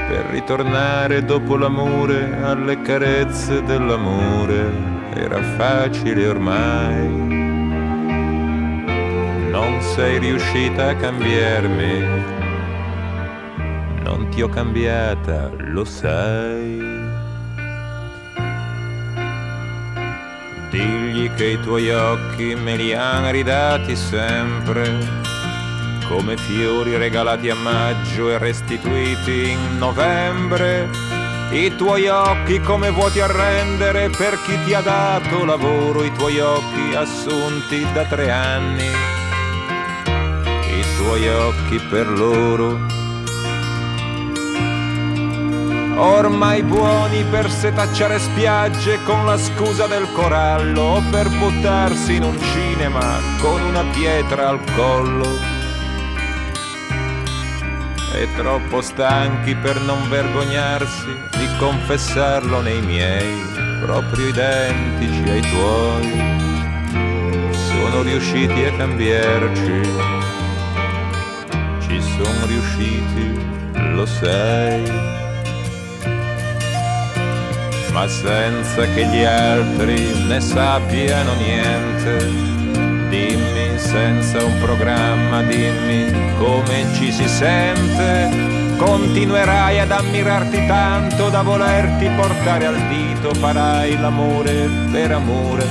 Per ritornare dopo l'amore alle carezze dell'amore era facile ormai. Non sei riuscita a cambiarmi, non ti ho cambiata, lo sai. Digli che i tuoi occhi me li han ridati sempre come fiori regalati a maggio e restituiti in novembre, i tuoi occhi come vuoti a rendere per chi ti ha dato lavoro, i tuoi occhi assunti da 3 anni, i tuoi occhi per loro, ormai buoni per setacciare spiagge con la scusa del corallo o per buttarsi in un cinema con una pietra al collo. E troppo stanchi per non vergognarsi di confessarlo nei miei, proprio identici ai tuoi. Sono riusciti a cambiarci, ci sono riusciti, lo sai. Ma senza che gli altri ne sappiano niente. Dimmi senza un programma, dimmi come ci si sente. Continuerai ad ammirarti tanto da volerti portare al dito. Farai l'amore per amore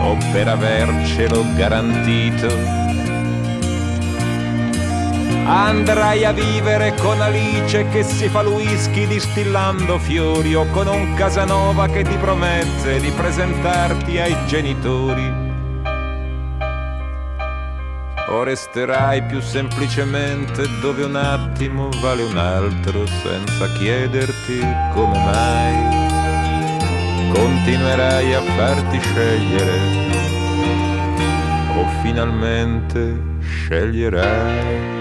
o per avercelo garantito. Andrai a vivere con Alice che si fa luischi distillando fiori o con un Casanova che ti promette di presentarti ai genitori. O resterai più semplicemente dove un attimo vale un altro senza chiederti come mai. Continuerai a farti scegliere o finalmente sceglierai.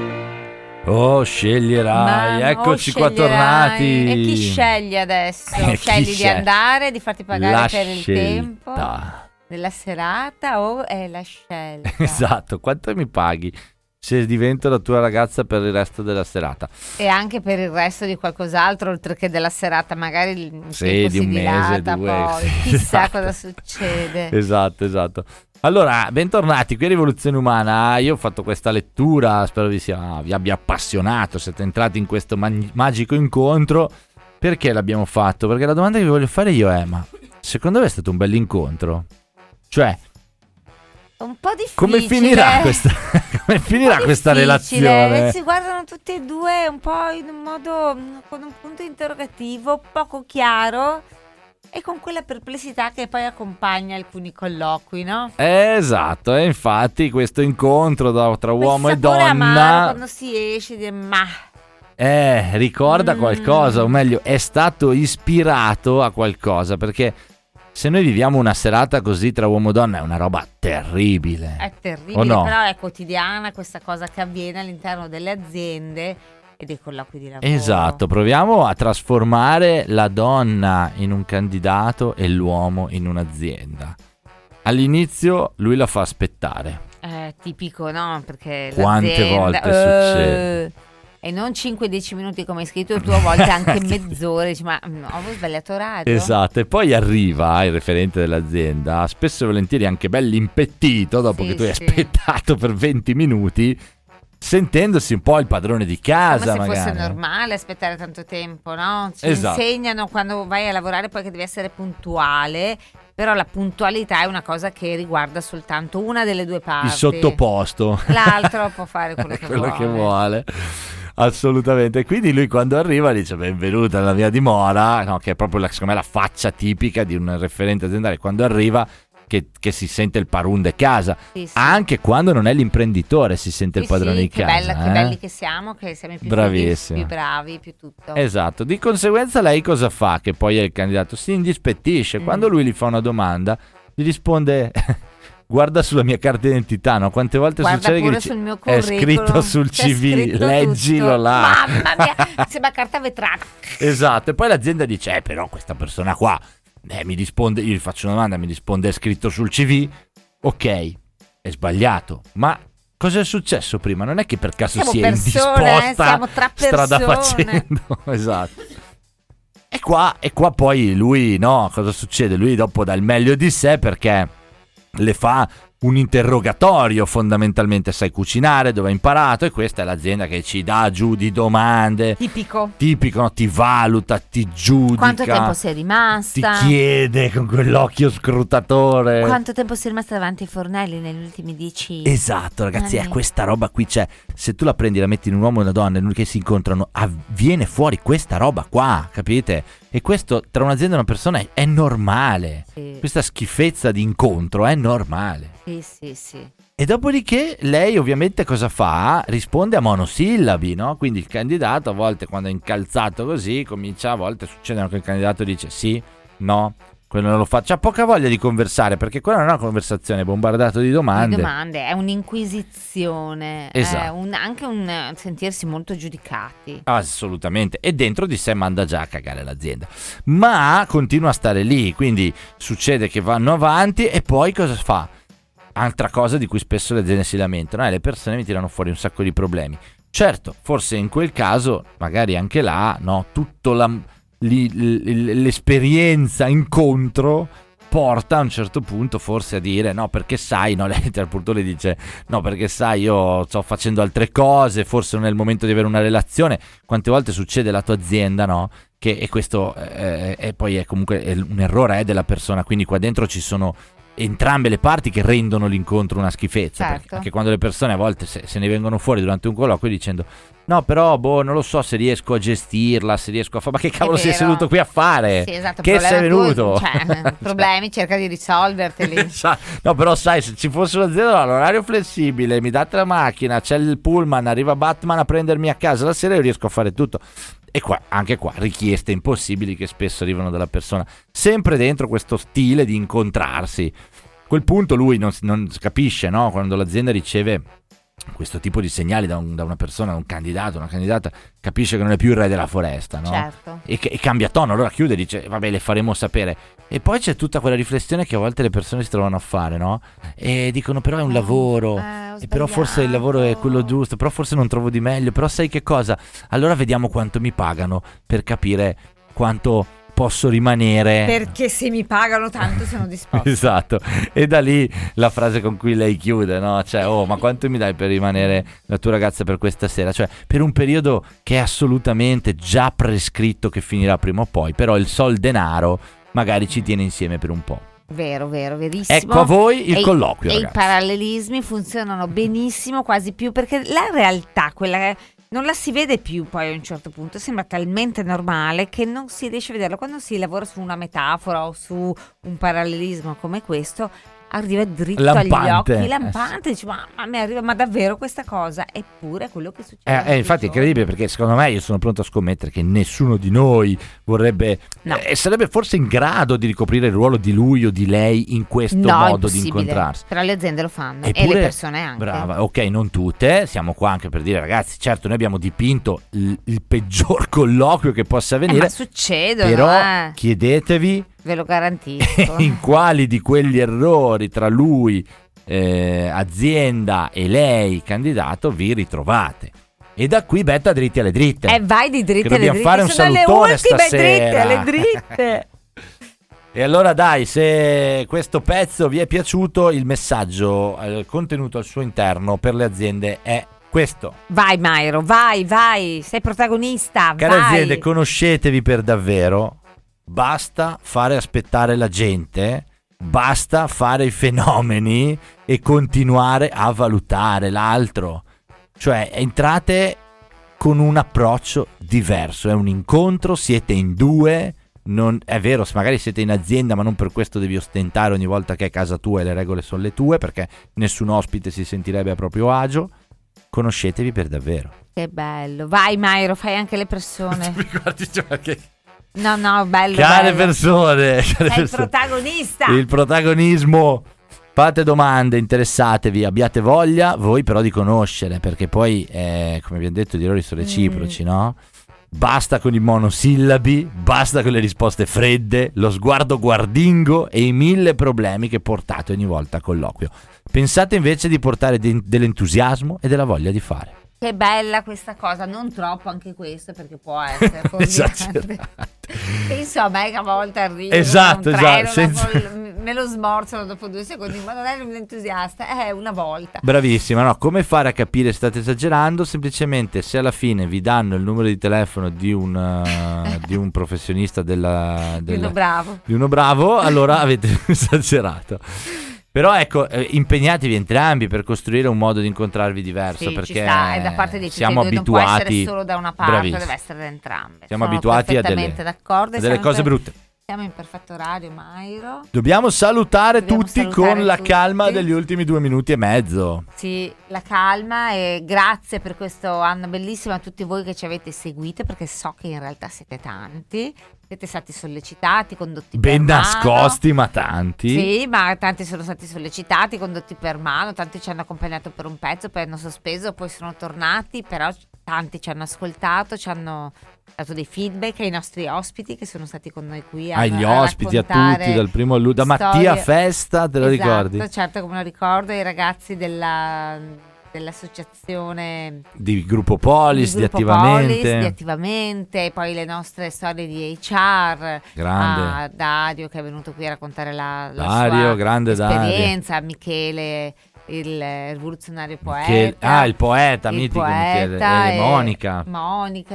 Oh, sceglierai, ma eccoci sceglierai. Qua tornati. E chi sceglie adesso? Scegli di andare, di farti pagare la per scelta. Il tempo della serata o è la scelta? Esatto, quanto mi paghi se divento la tua ragazza per il resto della serata? E anche per il resto di qualcos'altro oltre che della serata, magari il sì, di un mese, due, poi. Sì, chissà esatto. Cosa succede. Esatto. Allora, bentornati qui a Rivoluzione Umana. Io ho fatto questa lettura, spero vi abbia appassionato, siete entrati in questo magico incontro. Perché l'abbiamo fatto? Perché la domanda che vi voglio fare io è: ma secondo me è stato un bel incontro? Cioè, un po' difficile. Come finirà questa come finirà questa relazione? Si guardano tutti e due un po' in un modo, con un punto interrogativo poco chiaro e con quella perplessità che poi accompagna alcuni colloqui, no? Esatto, e infatti questo incontro tra uomo e donna, amaro, quando si esce di ma ricorda qualcosa, o meglio è stato ispirato a qualcosa, perché se noi viviamo una serata così tra uomo e donna è una roba terribile. È terribile, o no? Però è quotidiana questa cosa che avviene all'interno delle aziende e dei colloqui di lavoro. Esatto, proviamo a trasformare la donna in un candidato e l'uomo in un'azienda. All'inizio lui la fa aspettare. Tipico, no? Perché quante volte succede? E non 5-10 minuti come hai scritto tu, a volte anche mezz'ora, dici, ma avevo sbagliato orario. Esatto, e poi arriva il referente dell'azienda, spesso e volentieri anche bell'impettito, dopo che tu hai aspettato per 20 minuti, sentendosi un po' il padrone di casa. Come se magari fosse normale aspettare tanto tempo, no? Ci insegnano quando vai a lavorare poi che devi essere puntuale, però la puntualità è una cosa che riguarda soltanto una delle due parti. Il sottoposto. L'altro può fare quello che vuole. Quello che vuole. Assolutamente. Quindi lui quando arriva dice benvenuta alla mia dimora, no, che è proprio secondo me la faccia tipica di un referente aziendale quando arriva, che si sente il parun de casa. Sì, sì. Anche quando non è l'imprenditore si sente il padrone di casa. Che belli che siamo i più bravissimi, più bravi, più tutto. Esatto. Di conseguenza lei cosa fa? Che poi è il candidato, si indispettisce quando lui gli fa una domanda, gli risponde guarda sulla mia carta d'identità, no? Quante volte succede che dici, è scritto sul CV, leggilo tutto. Là. Mamma mia, sembra carta vetrata. Esatto, e poi l'azienda dice, però questa persona qua mi risponde, io gli faccio una domanda, mi risponde è scritto sul CV, ok, è sbagliato, ma cosa è successo prima? Non è che per caso si è indisposta strada facendo. Esatto. E qua poi lui, no, cosa succede? Lui dopo dà il meglio di sé perché le fa un interrogatorio fondamentalmente, sai cucinare, dove hai imparato, e questa è l'azienda che ci dà giù di domande. Tipico, no? Ti valuta, ti giudica. Quanto tempo sei rimasta? Ti chiede con quell'occhio scrutatore. Quanto tempo sei rimasta davanti ai fornelli negli ultimi 10? Esatto, ragazzi, è questa roba qui, cioè, se tu la prendi, la metti in un uomo e una donna che si incontrano, avviene fuori questa roba qua, capite? E questo tra un'azienda e una persona è normale. Sì. Questa schifezza di incontro è normale. Sì. E dopodiché lei ovviamente cosa fa? Risponde a monosillabi, no? Quindi il candidato a volte quando è incalzato così comincia, a volte succede anche il candidato dice sì, no, quello non lo fa. C'ha poca voglia di conversare perché quella non è una conversazione, è bombardato di domande. È un'inquisizione. Esatto. È anche un sentirsi molto giudicati. Assolutamente. E dentro di sé manda già a cagare l'azienda. Ma continua a stare lì, quindi succede che vanno avanti e poi cosa fa? Altra cosa di cui spesso le aziende si lamentano, le persone mi tirano fuori un sacco di problemi. Certo, forse in quel caso, magari anche là, no, tutto l'esperienza incontro porta a un certo punto forse a dire no perché sai, no, lei appunto le dice no perché sai io sto facendo altre cose, forse non è il momento di avere una relazione. Quante volte succede la tua azienda, no, che e questo e poi è comunque è un errore della persona, quindi qua dentro ci sono entrambe le parti che rendono l'incontro una schifezza. Certo. Perché anche quando le persone a volte se ne vengono fuori durante un colloquio dicendo no però non lo so se riesco a gestirla, se riesco a fare, ma che cavolo sei seduto qui a fare? Sì, esatto, che sei venuto? Problemi cerca di risolverteli. No però sai, se ci fosse un'azienda all'orario flessibile, mi date la macchina, c'è il pullman, arriva Batman a prendermi a casa la sera, io riesco a fare tutto. E qua, anche qua, richieste impossibili che spesso arrivano dalla persona, sempre dentro questo stile di incontrarsi. A quel punto lui non capisce, no? Quando l'azienda riceve questo tipo di segnali da una persona, da un candidato, una candidata, capisce che non è più il re della foresta, no? Certo. E cambia tono, allora chiude e dice vabbè, le faremo sapere. E poi c'è tutta quella riflessione che a volte le persone si trovano a fare, no? E dicono però è un lavoro, e però forse il lavoro è quello giusto, però forse non trovo di meglio, però sai che cosa? Allora vediamo quanto mi pagano per capire quanto posso rimanere, perché se mi pagano tanto sono disposto. Esatto, e da lì la frase con cui lei chiude, no? Cioè, oh, ma quanto mi dai per rimanere la tua ragazza per questa sera? Cioè, per un periodo che è assolutamente già prescritto, che finirà prima o poi, però il denaro magari ci tiene insieme per un po'. Vero, vero, verissimo. Ecco a voi il colloquio, ragazzi. E i parallelismi funzionano benissimo, quasi più, perché la realtà, quella non la si vede più, poi a un certo punto sembra talmente normale che non si riesce a vederla. Quando si lavora su una metafora o su un parallelismo come questo, arriva dritto lampante agli occhi, lampante, dici, ma a me arriva, ma davvero questa cosa? Eppure è quello che succede. Infatti è incredibile, perché secondo me, io sono pronto a scommettere che nessuno di noi vorrebbe, no, sarebbe forse in grado di ricoprire il ruolo di lui o di lei in questo modo di incontrarsi. Però le aziende lo fanno, eppure, e le persone anche. Brava, ok, non tutte, siamo qua anche per dire, ragazzi, certo noi abbiamo dipinto il peggior colloquio che possa avvenire, ma succedono, però chiedetevi, ve lo garantisco, in quali di quegli errori tra lui, azienda, e lei, candidato, vi ritrovate. E da qui betta dritti alle dritte. Vai di dritte alle dritte. Dobbiamo fare un salutone stasera. Le ultime dritte alle dritte. E allora dai, se questo pezzo vi è piaciuto, il messaggio contenuto al suo interno per le aziende è questo. Vai Mairo, vai, vai, sei protagonista. Care aziende, conoscetevi per davvero. Basta fare aspettare la gente, basta fare i fenomeni e continuare a valutare l'altro. Cioè, entrate con un approccio diverso, è un incontro, siete in due, non è vero, magari siete in azienda, ma non per questo devi ostentare ogni volta che è casa tua e le regole sono le tue, perché nessun ospite si sentirebbe a proprio agio. Conoscetevi per davvero. Che bello. Vai Mairo, fai anche le persone. Mi guardi, cioè, che... No, no, bello. Care persone, sei il protagonista. Il protagonismo. Fate domande, interessatevi, abbiate voglia voi però di conoscere, perché poi, come vi ho detto, gli errori sono reciproci, no? Basta con i monosillabi, basta con le risposte fredde, lo sguardo guardingo e i 1000 problemi che portate ogni volta a colloquio. Pensate invece di portare dell'entusiasmo e della voglia di fare. Che bella questa cosa, non troppo anche questo, perché può essere insomma, è a volte arrivo, esatto, un treno, senza... me lo smorzano dopo 2 secondi, ma non è un entusiasta, è una volta. Bravissima, no? Come fare a capire se state esagerando? Semplicemente, se alla fine vi danno il numero di telefono di un professionista di uno bravo, allora avete esagerato. Però ecco, impegnatevi entrambi per costruire un modo di incontrarvi diverso, sì, perché ci sta, è da parte dei siamo abituati, non può essere solo da una parte, deve essere da entrambe. Siamo abituati a delle cose brutte. Siamo in perfetto orario, Mairo. Dobbiamo salutare tutti con la calma degli ultimi 2 minuti e mezzo. Sì, la calma, e grazie per questo anno bellissimo a tutti voi che ci avete seguito, perché so che in realtà siete tanti. Siete stati sollecitati, condotti ben per mano. Ben nascosti, ma tanti. Sì, ma tanti sono stati sollecitati, condotti per mano, tanti ci hanno accompagnato per un pezzo, poi hanno sospeso, poi sono tornati, però tanti ci hanno ascoltato, ci hanno dato dei feedback ai nostri ospiti che sono stati con noi qui. Agli ospiti, a tutti, dal primo all'ultimo, da Mattia Festa, te lo ricordi? Certo che me lo ricordo, i ragazzi dell'associazione di Gruppo Polis, di Attivamente, poi le nostre storie di HR, grande. A Dario che è venuto qui a raccontare la sua esperienza, Dario. Michele, il rivoluzionario poeta, il poeta mitico Michele, e Monica,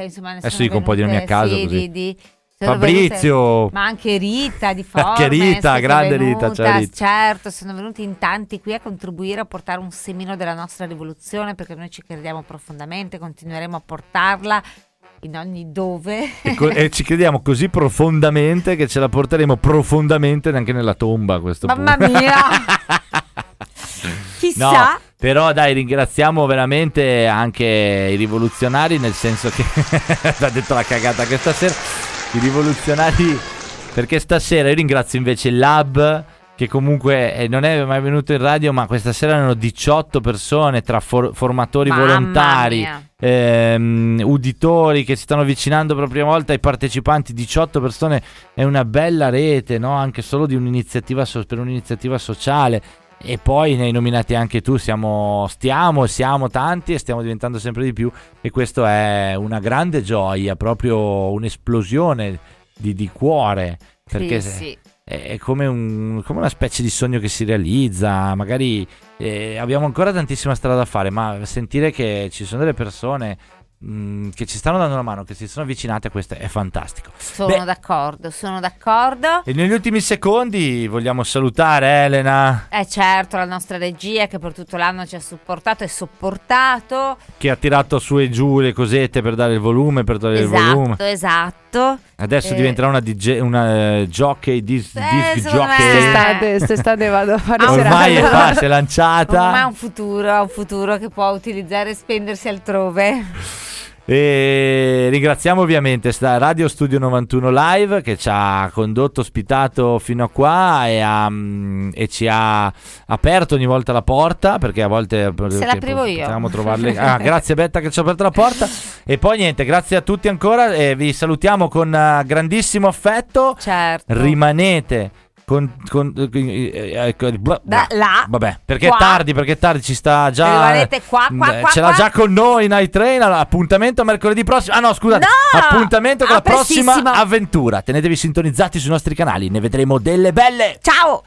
insomma, adesso dico un po' di nomi a caso, Fabrizio, ma anche Rita di Forme, grande Rita, certo, sono venuti in tanti qui a contribuire a portare un semino della nostra rivoluzione, perché noi ci crediamo profondamente, continueremo a portarla in ogni dove e ci crediamo così profondamente che ce la porteremo profondamente anche nella tomba a questo punto. Mamma mia! Chissà. No, però dai, ringraziamo veramente anche i rivoluzionari, nel senso che l'ha detto la cagata questa sera. I rivoluzionari, perché stasera io ringrazio invece il Lab, che comunque non è mai venuto in radio, ma questa sera erano 18 persone tra formatori volontari, uditori che si stanno avvicinando per la prima volta ai partecipanti. 18 persone è una bella rete, no? Anche solo di un'iniziativa per un'iniziativa sociale. E poi ne hai nominati anche tu, siamo tanti e stiamo diventando sempre di più, e questo è una grande gioia, proprio un'esplosione di cuore, perché sì. È come una specie di sogno che si realizza. Magari abbiamo ancora tantissima strada da fare, ma sentire che ci sono delle persone che ci stanno dando una mano, che si sono avvicinate a queste, è fantastico. Sono d'accordo, sono d'accordo. E negli ultimi secondi vogliamo salutare Elena. Certo, la nostra regia che per tutto l'anno ci ha supportato e sopportato, che ha tirato su e giù le cosette per dare il volume, per dare il volume. Esatto. Adesso diventerà una DJ, una jockey, disc jockey. Quest'estate vado a fare ormai serata. Ormai è lanciata. Ormai ha un futuro che può utilizzare e spendersi altrove. E ringraziamo ovviamente sta Radio Studio 91 Live che ci ha condotto, ospitato fino a qua e ci ha aperto ogni volta la porta, perché a volte se l'aprivo io trovarle... grazie Betta che ci ha aperto la porta. E poi niente, grazie a tutti ancora e vi salutiamo con grandissimo affetto. Certo. Rimanete vabbè, perché è tardi, ci sta già. Rimanete qua. Ce l'ha già con noi Night Train. Appuntamento mercoledì prossimo. Ah no, scusate, appuntamento con la prossima avventura. Tenetevi sintonizzati sui nostri canali, ne vedremo delle belle. Ciao.